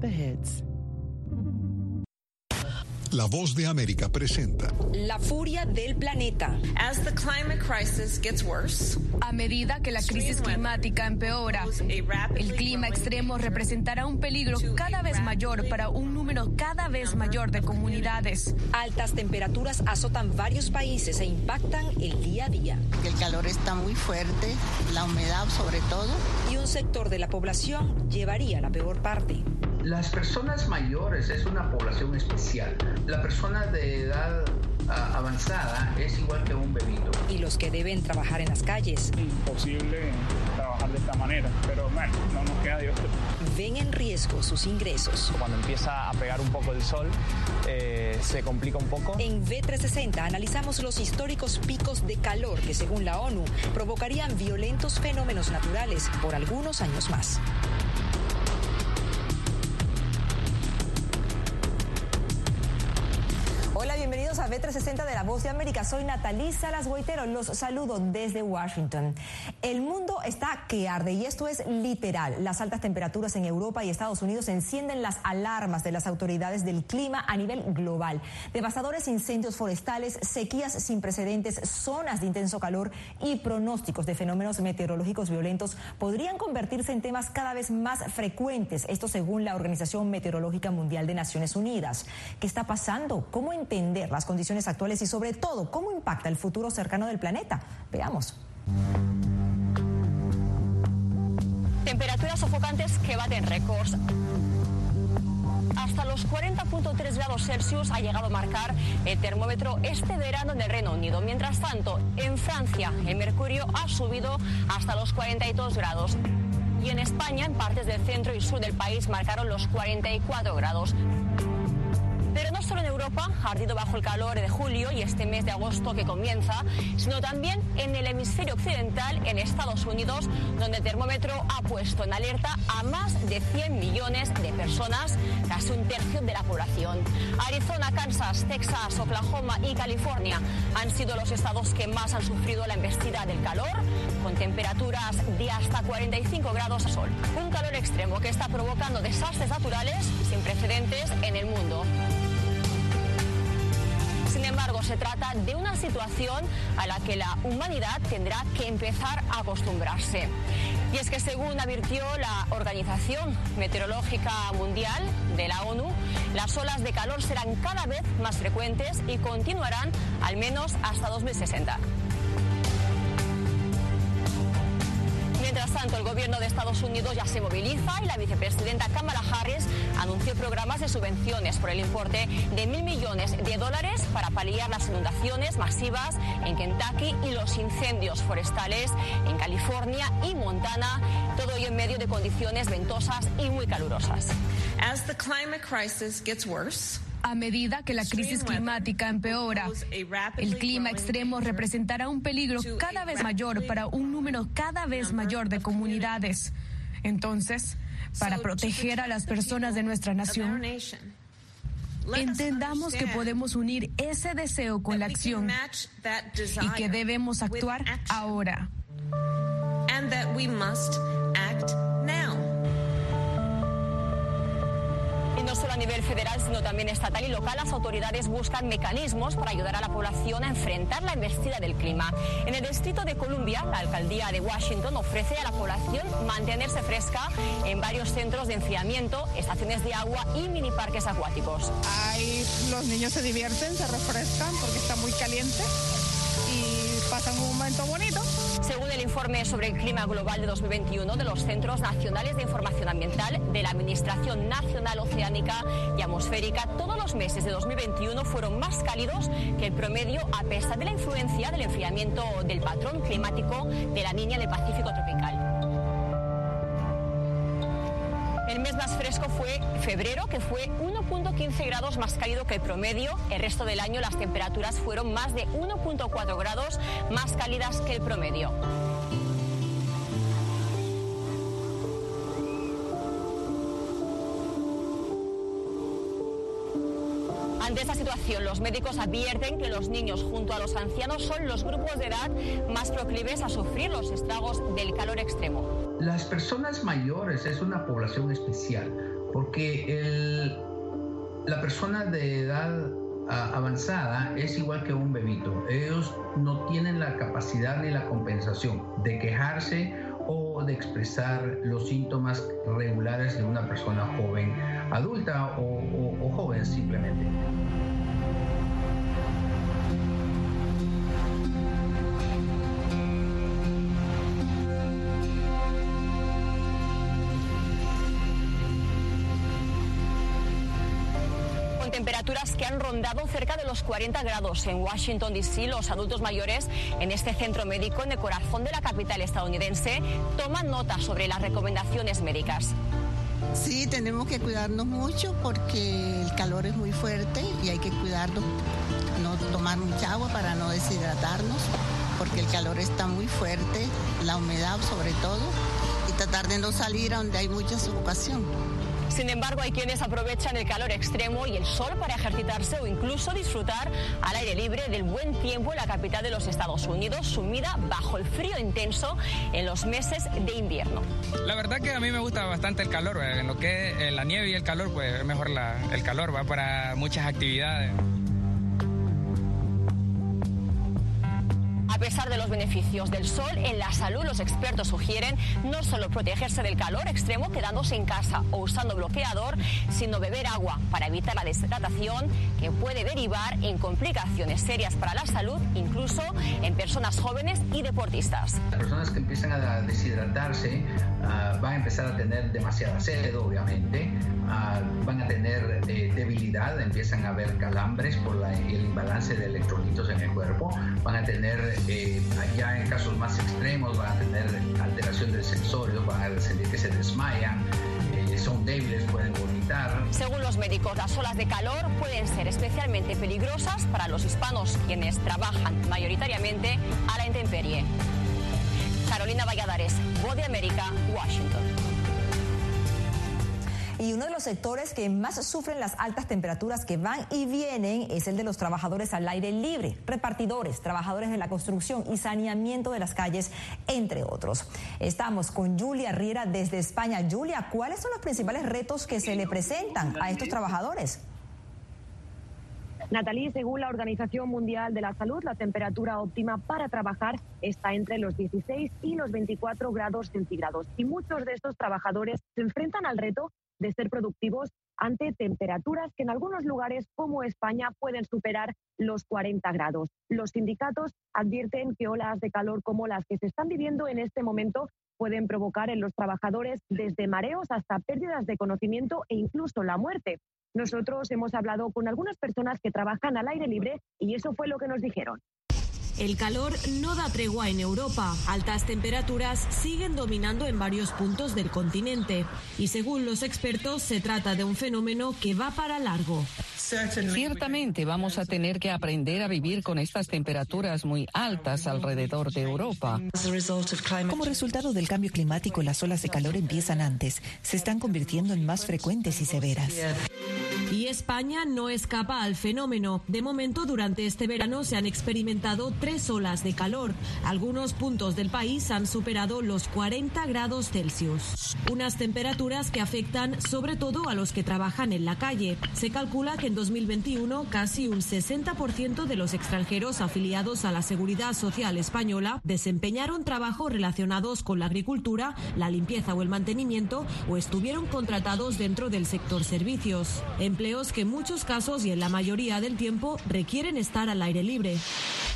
the hits. La Voz de América presenta La Furia del Planeta. As the climate crisis gets worse, a medida que la crisis climática empeora, el clima extremo representará un peligro cada vez mayor para un número cada vez mayor de comunidades. Altas temperaturas azotan varios países e impactan el día a día. El calor está muy fuerte, la humedad sobre todo. Y un sector de la población llevaría la peor parte. Las personas mayores es una población especial. La persona de edad avanzada es igual que un bebito. Y los que deben trabajar en las calles. Imposible trabajar de esta manera, pero bueno, no nos queda de otra. Ven en riesgo sus ingresos. Cuando empieza a pegar un poco el sol, se complica un poco. En V360 analizamos los históricos picos de calor que, según la ONU, provocarían violentos fenómenos naturales por algunos años más. Bienvenidos a V360 de La Voz de América. Soy Natalia Salas Goytero. Los saludo desde Washington. El mundo está que arde y esto es literal. Las altas temperaturas en Europa y Estados Unidos encienden las alarmas de las autoridades del clima a nivel global. Devastadores incendios forestales, sequías sin precedentes, zonas de intenso calor y pronósticos de fenómenos meteorológicos violentos podrían convertirse en temas cada vez más frecuentes. Esto según la Organización Meteorológica Mundial de Naciones Unidas. ¿Qué está pasando? ¿Cómo entender las condiciones actuales y sobre todo cómo impacta el futuro cercano del planeta? Veamos. Temperaturas sofocantes que baten récords. Hasta los 40.3 grados Celsius ha llegado a marcar el termómetro este verano en el Reino Unido. Mientras tanto, en Francia, el mercurio ha subido hasta los 42 grados. Y en España, en partes del centro y sur del país, marcaron los 44 grados. Pero no solo en Europa, ardido bajo el calor de julio y este mes de agosto que comienza, sino también en el hemisferio occidental, en Estados Unidos, donde el termómetro ha puesto en alerta a más de 100 millones de personas, casi un tercio de la población. Arizona, Kansas, Texas, Oklahoma y California han sido los estados que más han sufrido la embestida del calor, con temperaturas de hasta 45 grados al sol. Un calor extremo que está provocando desastres naturales sin precedentes en el mundo. Sin embargo, se trata de una situación a la que la humanidad tendrá que empezar a acostumbrarse. Y es que, según advirtió la Organización Meteorológica Mundial de la ONU, las olas de calor serán cada vez más frecuentes y continuarán al menos hasta 2060. Mientras tanto, el gobierno de Estados Unidos ya se moviliza y la vicepresidenta Kamala Harris anunció programas de subvenciones por el importe de $1.000 millones para paliar las inundaciones masivas en Kentucky y los incendios forestales en California y Montana, todo ello en medio de condiciones ventosas y muy calurosas. As the climate crisis gets worse, a medida que la crisis climática empeora, el clima extremo representará un peligro cada vez mayor para un número cada vez mayor de comunidades. Entonces, para proteger a las personas de nuestra nación, entendamos que podemos unir ese deseo con la acción y que debemos actuar ahora. No solo a nivel federal, sino también estatal y local, las autoridades buscan mecanismos para ayudar a la población a enfrentar la embestida del clima. En el Distrito de Columbia, la alcaldía de Washington ofrece a la población mantenerse fresca en varios centros de enfriamiento, estaciones de agua y mini parques acuáticos. Ahí los niños se divierten, se refrescan porque está muy caliente y pasan un momento bonito. Según el informe sobre el clima global de 2021 de los Centros Nacionales de Información Ambiental de la Administración Nacional Oceánica y Atmosférica, todos los meses de 2021 fueron más cálidos que el promedio a pesar de la influencia del enfriamiento del patrón climático de la Niña del Pacífico tropical. El mes más fresco fue febrero, que fue 1.15 grados más cálido que el promedio. El resto del año las temperaturas fueron más de 1.4 grados más cálidas que el promedio. Ante esta situación, los médicos advierten que los niños junto a los ancianos son los grupos de edad más proclives a sufrir los estragos del calor extremo. Las personas mayores es una población especial. porque la persona de edad avanzada es igual que un bebito. Ellos no tienen la capacidad ni la compensación de quejarse o de expresar los síntomas regulares de una persona joven, adulta o joven simplemente. Temperaturas que han rondado cerca de los 40 grados en Washington, D.C. Los adultos mayores en este centro médico en el corazón de la capital estadounidense toman nota sobre las recomendaciones médicas. Sí, tenemos que cuidarnos mucho porque el calor es muy fuerte y hay que cuidarnos, no tomar mucha agua para no deshidratarnos, porque el calor está muy fuerte, la humedad sobre todo, y tratar de no salir a donde hay mucha sofocación. Sin embargo, hay quienes aprovechan el calor extremo y el sol para ejercitarse o incluso disfrutar al aire libre del buen tiempo en la capital de los Estados Unidos, sumida bajo el frío intenso en los meses de invierno. La verdad que a mí me gusta bastante el calor, en lo que es la nieve y el calor, pues es mejor el calor, va para muchas actividades. A pesar de los beneficios del sol, en la salud los expertos sugieren no solo protegerse del calor extremo quedándose en casa o usando bloqueador, sino beber agua para evitar la deshidratación que puede derivar en complicaciones serias para la salud, incluso en personas jóvenes y deportistas. Las personas que empiezan a deshidratarse van a empezar a tener demasiada sed, obviamente, van a tener debilidad, empiezan a haber calambres por el imbalance de electrolitos en el cuerpo, van a tener... ya en casos más extremos van a tener alteración del sensorio, van a sentir que se desmayan, son débiles, pueden vomitar. Según los médicos, las olas de calor pueden ser especialmente peligrosas para los hispanos, quienes trabajan mayoritariamente a la intemperie. Carolina Valladares, Voz de América, Washington. Y uno de los sectores que más sufren las altas temperaturas que van y vienen es el de los trabajadores al aire libre, repartidores, trabajadores de la construcción y saneamiento de las calles, entre otros. Estamos con Julia Riera desde España. Julia, ¿cuáles son los principales retos que se le presentan a estos trabajadores? Natalie, según la Organización Mundial de la Salud, la temperatura óptima para trabajar está entre los 16 y los 24 grados centígrados. Y muchos de estos trabajadores se enfrentan al reto de ser productivos ante temperaturas que en algunos lugares como España pueden superar los 40 grados. Los sindicatos advierten que olas de calor como las que se están viviendo en este momento pueden provocar en los trabajadores desde mareos hasta pérdidas de conocimiento e incluso la muerte. Nosotros hemos hablado con algunas personas que trabajan al aire libre y eso fue lo que nos dijeron. El calor no da tregua en Europa. Altas temperaturas siguen dominando en varios puntos del continente. Y según los expertos, se trata de un fenómeno que va para largo. Ciertamente vamos a tener que aprender a vivir con estas temperaturas muy altas alrededor de Europa. Como resultado del cambio climático, las olas de calor empiezan antes. Se están convirtiendo en más frecuentes y severas. Y España no escapa al fenómeno. De momento, durante este verano se han experimentado 3 olas de calor. Algunos puntos del país han superado los 40 grados Celsius. Unas temperaturas que afectan sobre todo a los que trabajan en la calle. Se calcula que en 2021 casi un 60% de los extranjeros afiliados a la Seguridad Social Española desempeñaron trabajos relacionados con la agricultura, la limpieza o el mantenimiento, o estuvieron contratados dentro del sector servicios. Empleos que en muchos casos y en la mayoría del tiempo requieren estar al aire libre.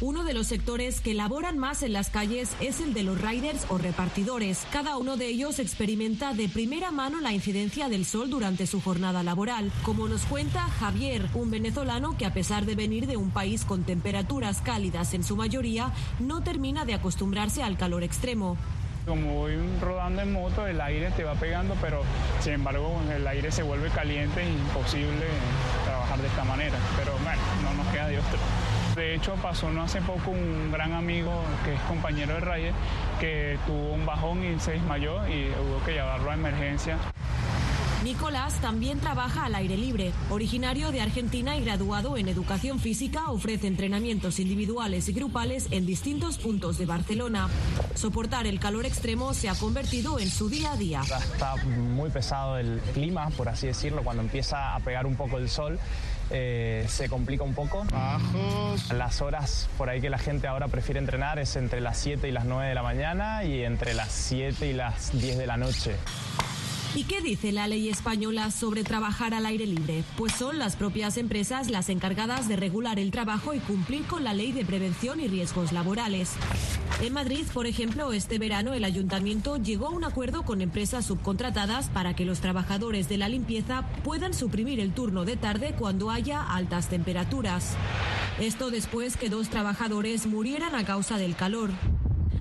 Uno de los sectores que laboran más en las calles es el de los riders o repartidores. Cada uno de ellos experimenta de primera mano la incidencia del sol durante su jornada laboral, como nos cuenta Javier, un venezolano que a pesar de venir de un país con temperaturas cálidas en su mayoría, no termina de acostumbrarse al calor extremo. Como voy rodando en moto, el aire te va pegando, pero sin embargo el aire se vuelve caliente e imposible trabajar de esta manera. Pero bueno, no nos queda de otro. De hecho, pasó no hace poco un gran amigo que es compañero de Raye, que tuvo un bajón y se desmayó y hubo que llevarlo a emergencia. Nicolás también trabaja al aire libre. Originario de Argentina y graduado en Educación Física, ofrece entrenamientos individuales y grupales en distintos puntos de Barcelona. Soportar el calor extremo se ha convertido en su día a día. Está muy pesado el clima, por así decirlo, cuando empieza a pegar un poco el sol. Se complica un poco. Bajos. Las horas por ahí que la gente ahora prefiere entrenar es entre las 7 y las 9 de la mañana y entre las 7 y las 10 de la noche. ¿Y qué dice la ley española sobre trabajar al aire libre? Pues son las propias empresas las encargadas de regular el trabajo y cumplir con la ley de prevención y riesgos laborales. En Madrid, por ejemplo, este verano el ayuntamiento llegó a un acuerdo con empresas subcontratadas para que los trabajadores de la limpieza puedan suprimir el turno de tarde cuando haya altas temperaturas. Esto después que 2 trabajadores murieran a causa del calor.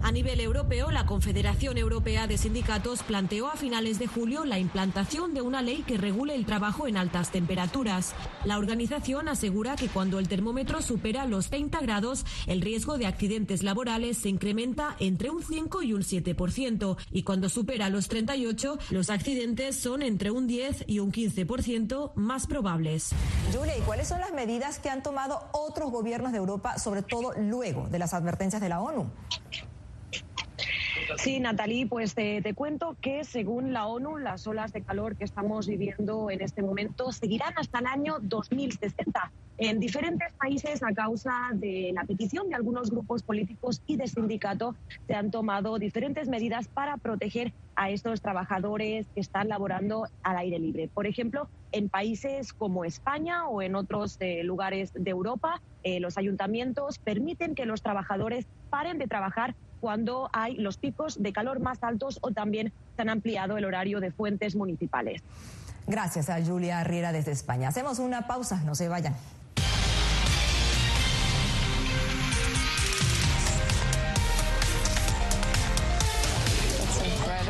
A nivel europeo, la Confederación Europea de Sindicatos planteó a finales de julio la implantación de una ley que regule el trabajo en altas temperaturas. La organización asegura que cuando el termómetro supera los 30 grados, el riesgo de accidentes laborales se incrementa entre un 5 y un 7%, y cuando supera los 38, los accidentes son entre un 10 y un 15% más probables. Julia, ¿y cuáles son las medidas que han tomado otros gobiernos de Europa, sobre todo luego de las advertencias de la ONU? Sí, Natalie, pues te cuento que según la ONU, las olas de calor que estamos viviendo en este momento seguirán hasta el año 2060 en diferentes países. A causa de la petición de algunos grupos políticos y de sindicatos, se han tomado diferentes medidas para proteger a estos trabajadores que están laborando al aire libre. Por ejemplo, en países como España o en otros lugares de Europa, los ayuntamientos permiten que los trabajadores paren de trabajar cuando hay los picos de calor más altos, o también se han ampliado el horario de fuentes municipales. Gracias a Julia Riera desde España. Hacemos una pausa, no se vayan.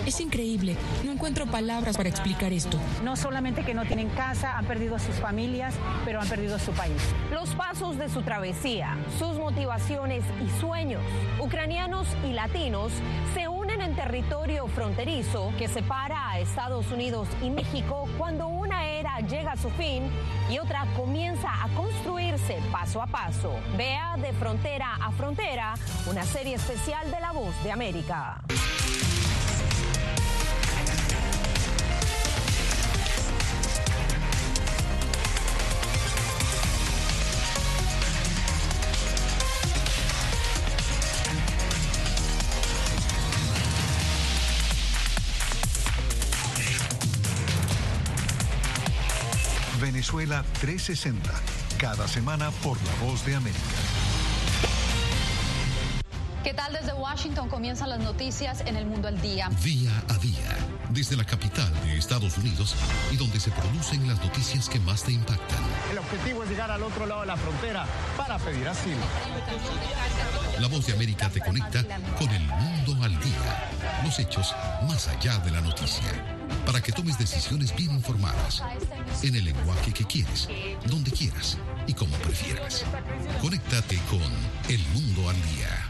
Es increíble, no encuentro palabras para explicar esto. No solamente que no tienen casa, han perdido a sus familias, pero han perdido a su país. Los pasos de su travesía, sus motivaciones y sueños. Ucranianos y latinos se unen en territorio fronterizo que separa a Estados Unidos y México cuando una era llega a su fin y otra comienza a construirse paso a paso. Vea De Frontera a Frontera, una serie especial de La Voz de América. Venezuela 360, cada semana por La Voz de América. ¿Qué tal? Desde Washington comienzan las noticias en el mundo al día. Día a día, desde la capital de Estados Unidos y donde se producen las noticias que más te impactan. El objetivo es llegar al otro lado de la frontera para pedir asilo. La Voz de América te conecta con el mundo al día, los hechos más allá de la noticia, para que tomes decisiones bien informadas, en el lenguaje que quieres, donde quieras y como prefieras. Conéctate con El Mundo al Día.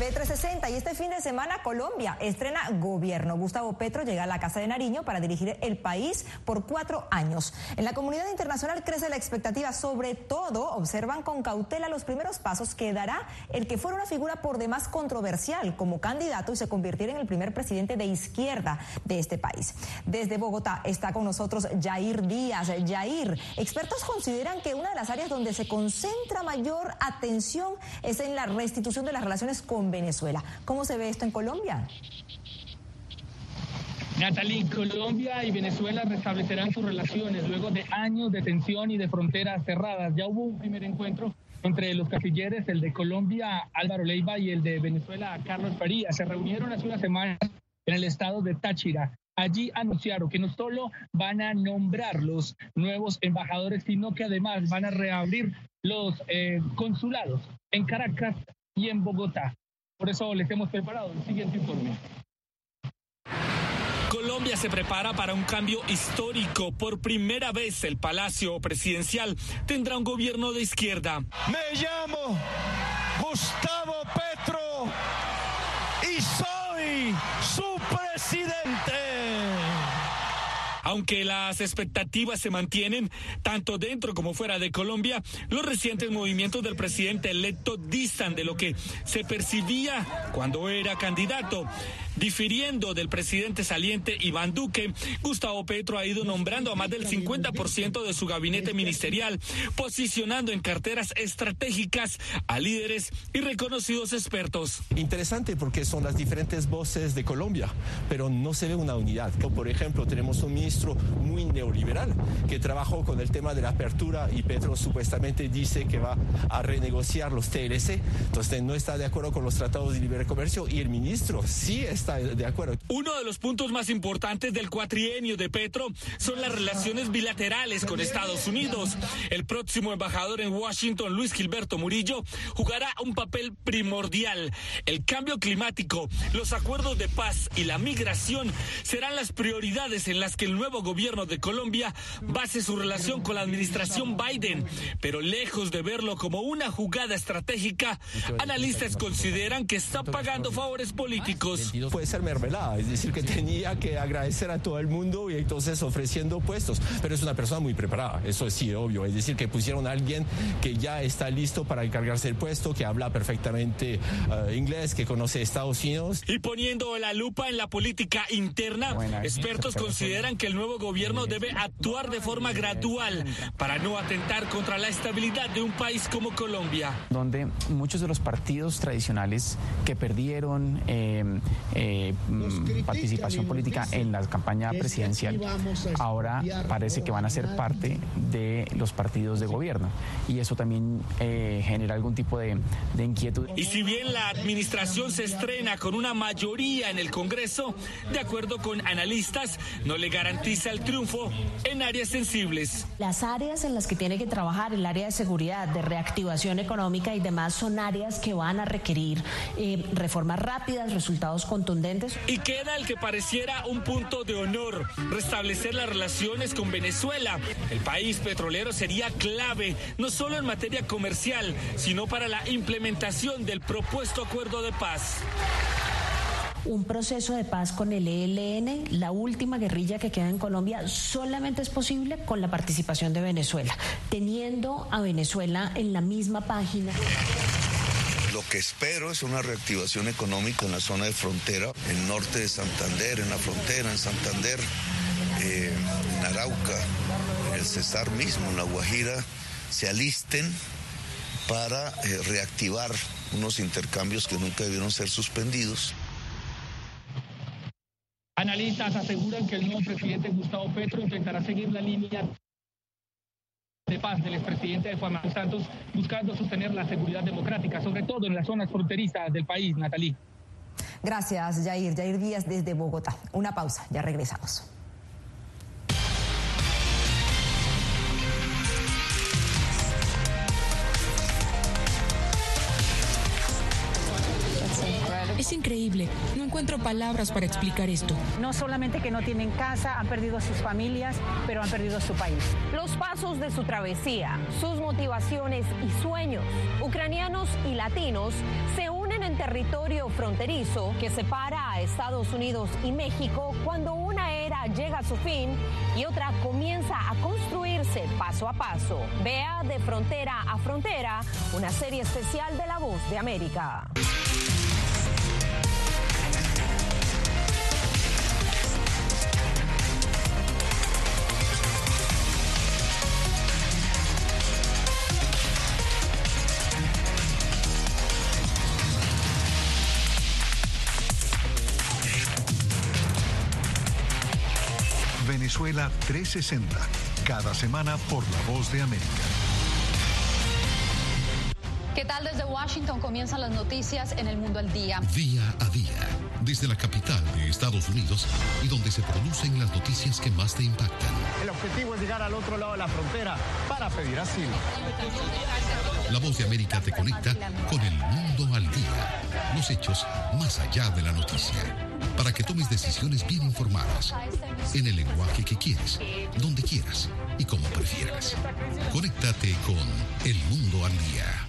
B360, y este fin de semana Colombia estrena gobierno. Gustavo Petro llega a la Casa de Nariño para dirigir el país por 4 años. En la comunidad internacional crece la expectativa, sobre todo observan con cautela los primeros pasos que dará el que fuera una figura por demás controversial como candidato y se convirtiera en el primer presidente de izquierda de este país. Desde Bogotá está con nosotros Jair Díaz. Jair, expertos consideran que una de las áreas donde se concentra mayor atención es en la restitución de las relaciones con Venezuela. ¿Cómo se ve esto en Colombia? Natalie, Colombia y Venezuela restablecerán sus relaciones luego de años de tensión y de fronteras cerradas. Ya hubo un primer encuentro Entre los cancilleres, el de Colombia, Álvaro Leyva, y el de Venezuela, Carlos Faría, se reunieron hace una semana en el estado de Táchira. Allí anunciaron que no solo van a nombrar los nuevos embajadores, sino que además van a reabrir los consulados en Caracas y en Bogotá. Por eso les hemos preparado el siguiente informe. Colombia se prepara para un cambio histórico. Por primera vez el Palacio Presidencial tendrá un gobierno de izquierda. Me llamo Gustavo Petro y soy su presidente. Aunque las expectativas se mantienen, tanto dentro como fuera de Colombia, los recientes movimientos del presidente electo distan de lo que se percibía cuando era candidato. Difiriendo del presidente saliente Iván Duque, Gustavo Petro ha ido nombrando a más del 50% de su gabinete ministerial, posicionando en carteras estratégicas a líderes y reconocidos expertos. Interesante porque son las diferentes voces de Colombia, pero no se ve una unidad. Por ejemplo, tenemos un ministro muy neoliberal que trabajó con el tema de la apertura y Petro supuestamente dice que va a renegociar los TLC, entonces no está de acuerdo con los tratados de libre comercio y el ministro sí está de acuerdo. Uno de los puntos más importantes del cuatrienio de Petro son las relaciones bilaterales con Estados Unidos. El próximo embajador en Washington, Luis Gilberto Murillo, jugará un papel primordial. El cambio climático, los acuerdos de paz y la migración serán las prioridades en las que el nuevo gobierno de Colombia base su relación con la administración Biden, pero lejos de verlo como una jugada estratégica, analistas consideran que está pagando favores políticos. Puede ser mermelada, es decir, que tenía que agradecer a todo el mundo y entonces ofreciendo puestos, pero es una persona muy preparada, eso sí, obvio, es decir, que pusieron a alguien que ya está listo para encargarse el puesto, que habla perfectamente inglés, que conoce Estados Unidos. Y poniendo la lupa en la política interna, expertos consideran que el nuevo gobierno debe actuar de forma gradual para no atentar contra la estabilidad de un país como Colombia. Donde muchos de los partidos tradicionales que perdieron participación política en la campaña presidencial, ahora parece que van a ser parte de los partidos de gobierno. Y eso también genera algún tipo de inquietud. Y si bien la administración se estrena con una mayoría en el Congreso, de acuerdo con analistas, no le garantiza el triunfo en áreas sensibles. Las áreas en las que tiene que trabajar, el área de seguridad, de reactivación económica y demás, son áreas que van a requerir reformas rápidas, resultados contundentes. Y queda el que pareciera un punto de honor, restablecer las relaciones con Venezuela. El país petrolero sería clave, no solo en materia comercial, sino para la implementación del propuesto acuerdo de paz. Un proceso de paz con el ELN, la última guerrilla que queda en Colombia, solamente es posible con la participación de Venezuela, teniendo a Venezuela en la misma página. Lo que espero es una reactivación económica en la zona de frontera, en el norte de Santander, en la frontera, en Santander, en Arauca, en el Cesar mismo, en La Guajira, se alisten para reactivar unos intercambios que nunca debieron ser suspendidos. Analistas aseguran que el nuevo presidente Gustavo Petro intentará seguir la línea de paz del expresidente Juan Manuel Santos, buscando sostener la seguridad democrática, sobre todo en las zonas fronterizas del país, Natalie. Gracias, Jair. Jair Díaz desde Bogotá. Una pausa, ya regresamos. Es increíble, no encuentro palabras para explicar esto. No solamente que no tienen casa, han perdido a sus familias, pero han perdido su país. Los pasos de su travesía, sus motivaciones y sueños, ucranianos y latinos se unen en territorio fronterizo que separa a Estados Unidos y México cuando una era llega a su fin y otra comienza a construirse paso a paso. Vea De Frontera a Frontera, una serie especial de La Voz de América. Venezuela 360, cada semana por La Voz de América. ¿Qué tal? Desde Washington comienzan las noticias en el mundo al día. Día a día, desde la capital de Estados Unidos y donde se producen las noticias que más te impactan. El objetivo es llegar al otro lado de la frontera para pedir asilo. La Voz de América te conecta con el mundo al día, los hechos más allá de la noticia, para que tomes decisiones bien informadas, en el lenguaje que quieres, donde quieras y como prefieras. Conéctate con El Mundo al Día.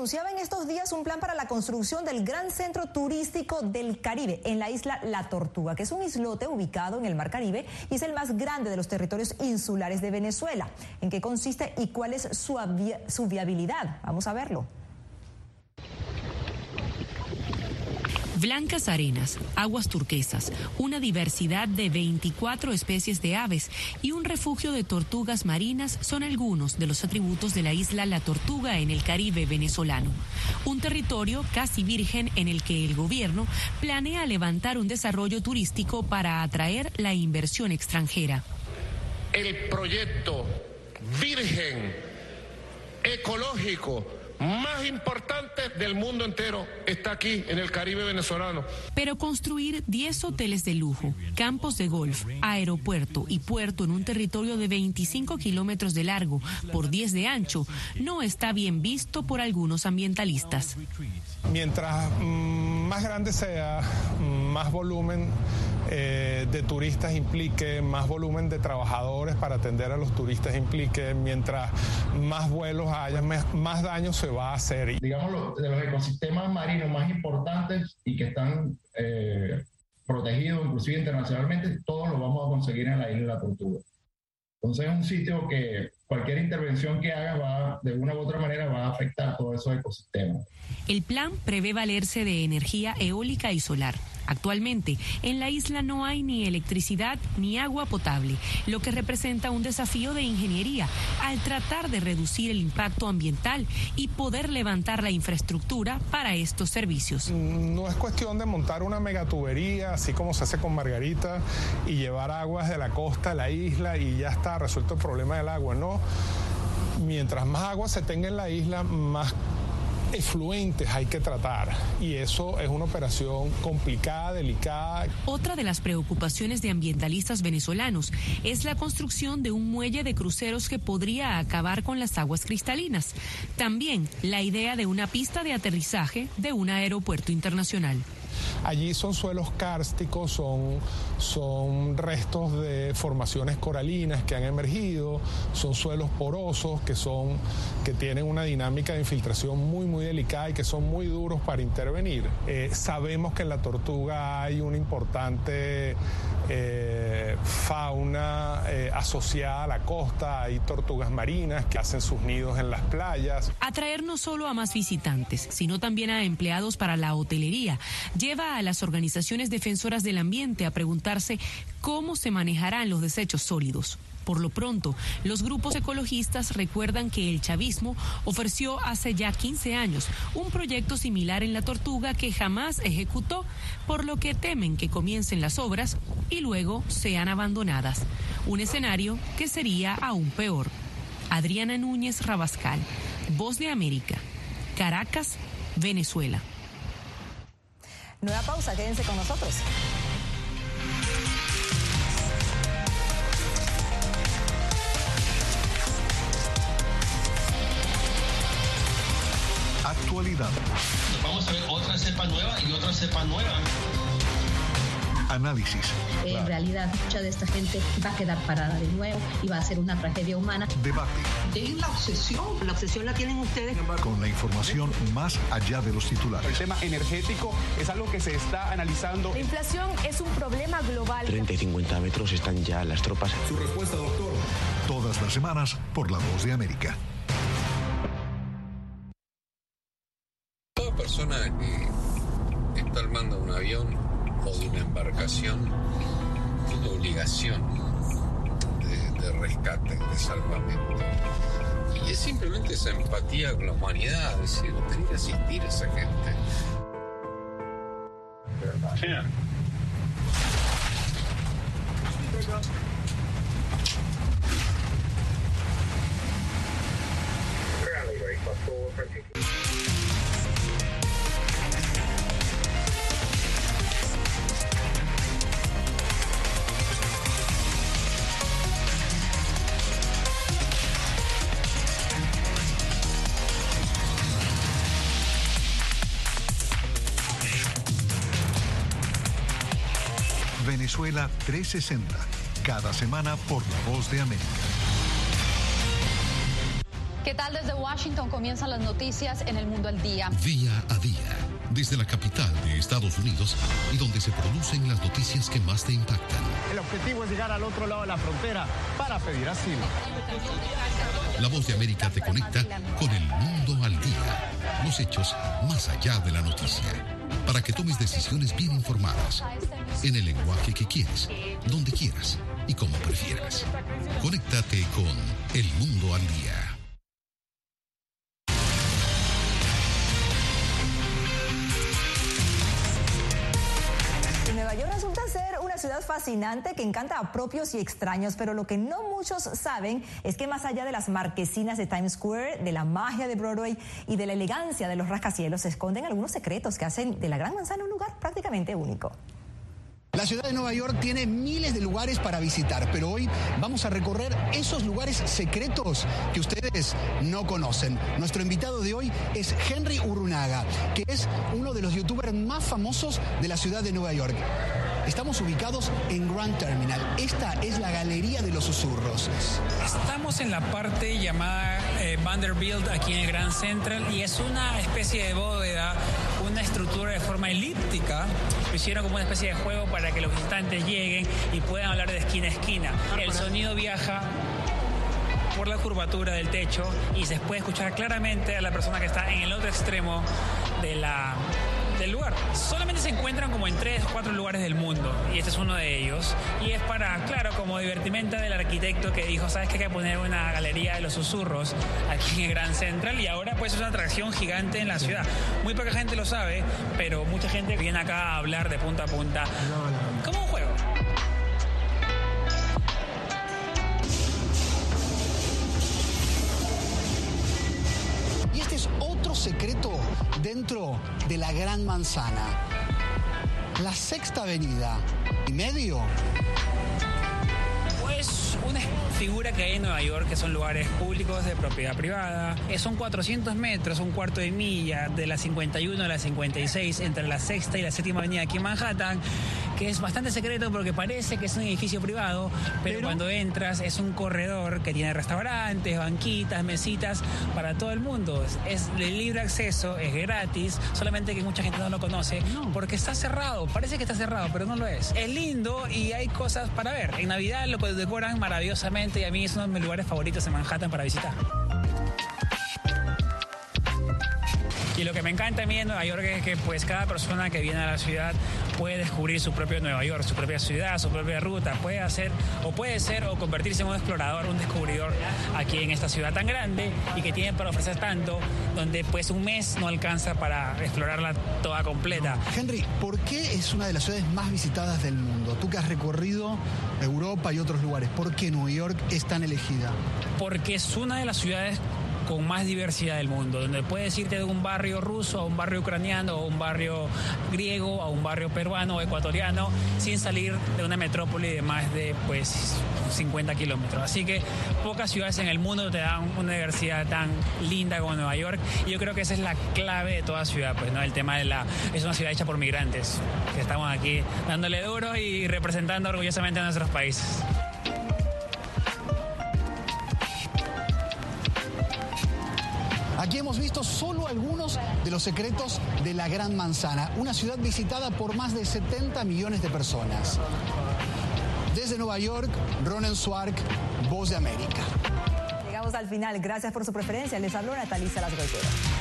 Anunciaba en estos días un plan para la construcción del gran centro turístico del Caribe en la isla La Tortuga, que es un islote ubicado en el Mar Caribe y es el más grande de los territorios insulares de Venezuela. ¿En qué consiste y cuál es su viabilidad? Vamos a verlo. Blancas arenas, aguas turquesas, una diversidad de 24 especies de aves y un refugio de tortugas marinas son algunos de los atributos de la isla La Tortuga en el Caribe venezolano. Un territorio casi virgen en el que el gobierno planea levantar un desarrollo turístico para atraer la inversión extranjera. El proyecto virgen, ecológico, más importante del mundo entero está aquí en el Caribe venezolano. Pero construir 10 hoteles de lujo, campos de golf, aeropuerto y puerto en un territorio de 25 kilómetros de largo por 10 de ancho no está bien visto por algunos ambientalistas. Mientras más grande sea, más volumen de turistas implique, más volumen de trabajadores para atender a los turistas implique, mientras más vuelos haya, más daño se va a hacer. Digamos, de los ecosistemas marinos más importantes y que están protegidos inclusive internacionalmente, todos los vamos a conseguir en la isla de La Tortuga. Entonces es un sitio que cualquier intervención que haga de una u otra manera va a afectar todos esos ecosistemas. El plan prevé valerse de energía eólica y solar. Actualmente, en la isla no hay ni electricidad ni agua potable, lo que representa un desafío de ingeniería al tratar de reducir el impacto ambiental y poder levantar la infraestructura para estos servicios. No es cuestión de montar una megatubería, así como se hace con Margarita, y llevar aguas de la costa a la isla y ya está resuelto el problema del agua, ¿no? Mientras más agua se tenga en la isla, más efluentes hay que tratar, y eso es una operación complicada, delicada. Otra de las preocupaciones de ambientalistas venezolanos es la construcción de un muelle de cruceros que podría acabar con las aguas cristalinas. También la idea de una pista de aterrizaje de un aeropuerto internacional. Allí son suelos kársticos, son restos de formaciones coralinas que han emergido, son suelos porosos que tienen una dinámica de infiltración muy, muy delicada y que son muy duros para intervenir. Sabemos que en La Tortuga hay una importante fauna asociada a la costa, hay tortugas marinas que hacen sus nidos en las playas. Atraer no solo a más visitantes, sino también a empleados para la hotelería lleva a las organizaciones defensoras del ambiente a preguntarse cómo se manejarán los desechos sólidos. Por lo pronto, los grupos ecologistas recuerdan que el chavismo ofreció hace ya 15 años un proyecto similar en La Tortuga que jamás ejecutó, por lo que temen que comiencen las obras y luego sean abandonadas. Un escenario que sería aún peor. Adriana Núñez Rabascal, Voz de América, Caracas, Venezuela. Nueva pausa, quédense con nosotros. Actualidad. Vamos a ver otra cepa nueva y otra cepa nueva. Análisis. En realidad, mucha de esta gente va a quedar parada de nuevo y va a ser una tragedia humana. Debate. Dejen la obsesión. La obsesión la tienen ustedes. Con la información más allá de los titulares. El tema energético es algo que se está analizando. La inflación es un problema global. 30 y 50 metros están ya las tropas. Su respuesta, doctor. Todas las semanas por La Voz de América. Toda persona que está al mando de un avión o de una embarcación tiene obligación de rescate, de salvamento. Y es simplemente esa empatía con la humanidad, es decir, tenés que asistir a esa gente. Señor. Venezuela 360, cada semana por La Voz de América. ¿Qué tal? Desde Washington comienzan las noticias en el mundo al día. Día a día, desde la capital de Estados Unidos y donde se producen las noticias que más te impactan. El objetivo es llegar al otro lado de la frontera para pedir asilo. La Voz de América te conecta con el mundo al día, los hechos más allá de la noticia, para que tomes decisiones bien informadas, en el lenguaje que quieres, donde quieras y como prefieras. Conéctate con el mundo al día. Ciudad fascinante que encanta a propios y extraños, pero lo que no muchos saben es que más allá de las marquesinas de Times Square, de la magia de Broadway y de la elegancia de los rascacielos, se esconden algunos secretos que hacen de la Gran Manzana un lugar prácticamente único. La ciudad de Nueva York tiene miles de lugares para visitar, pero hoy vamos a recorrer esos lugares secretos que ustedes no conocen. Nuestro invitado de hoy es Henry Urunaga, que es uno de los youtubers más famosos de la ciudad de Nueva York. Estamos ubicados en Grand Terminal. Esta es la Galería de los Susurros. Estamos en la parte llamada Vanderbilt, aquí en el Grand Central, y es una especie de bóveda, una estructura de forma elíptica. Lo hicieron como una especie de juego para que los visitantes lleguen y puedan hablar de esquina a esquina. El sonido viaja por la curvatura del techo y se puede escuchar claramente a la persona que está en el otro extremo de del lugar. Solamente se encuentran como en 3 o 4 lugares del mundo, y este es uno de ellos, y es para, claro, como divertimenta del arquitecto que dijo, ¿sabes qué? Hay que poner una Galería de los Susurros aquí en el Grand Central, y ahora pues es una atracción gigante en la ciudad. Muy poca gente lo sabe, pero mucha gente viene acá a hablar de punta a punta. Como un juego. Y este es otro secreto dentro de la Gran Manzana, la Sexta Avenida y medio. Pues una figura que hay en Nueva York, que son lugares públicos de propiedad privada. Son 400 metros, un cuarto de milla, de la 51 a la 56, entre la Sexta y la Séptima Avenida aquí en Manhattan, que es bastante secreto porque parece que es un edificio privado, pero cuando entras es un corredor que tiene restaurantes, banquitas, mesitas para todo el mundo. Es de libre acceso, es gratis, solamente que mucha gente no lo conoce porque está cerrado. Parece que está cerrado, pero no lo es. Es lindo y hay cosas para ver. En Navidad lo decoran maravillosamente y a mí es uno de mis lugares favoritos en Manhattan para visitar. Y lo que me encanta a mí en Nueva York es que pues cada persona que viene a la ciudad puede descubrir su propio Nueva York, su propia ciudad, su propia ruta, puede ser o convertirse en un explorador, un descubridor aquí en esta ciudad tan grande y que tiene para ofrecer tanto, donde pues un mes no alcanza para explorarla toda completa. Henry, ¿por qué es una de las ciudades más visitadas del mundo? Tú que has recorrido Europa y otros lugares, ¿por qué Nueva York es tan elegida? Porque es una de las ciudades con más diversidad del mundo, donde puedes irte de un barrio ruso a un barrio ucraniano, a un barrio griego, a un barrio peruano o ecuatoriano, sin salir de una metrópoli de más de 50 kilómetros. Así que pocas ciudades en el mundo te dan una diversidad tan linda como Nueva York, y yo creo que esa es la clave de toda ciudad, pues, ¿no? El tema de es una ciudad hecha por migrantes, que estamos aquí dándole duro y representando orgullosamente a nuestros países. Aquí hemos visto solo algunos de los secretos de la Gran Manzana, una ciudad visitada por más de 70 millones de personas. Desde Nueva York, Ronen Swark, Voz de América. Llegamos al final. Gracias por su preferencia. Les habló Natalia Salas Goytero.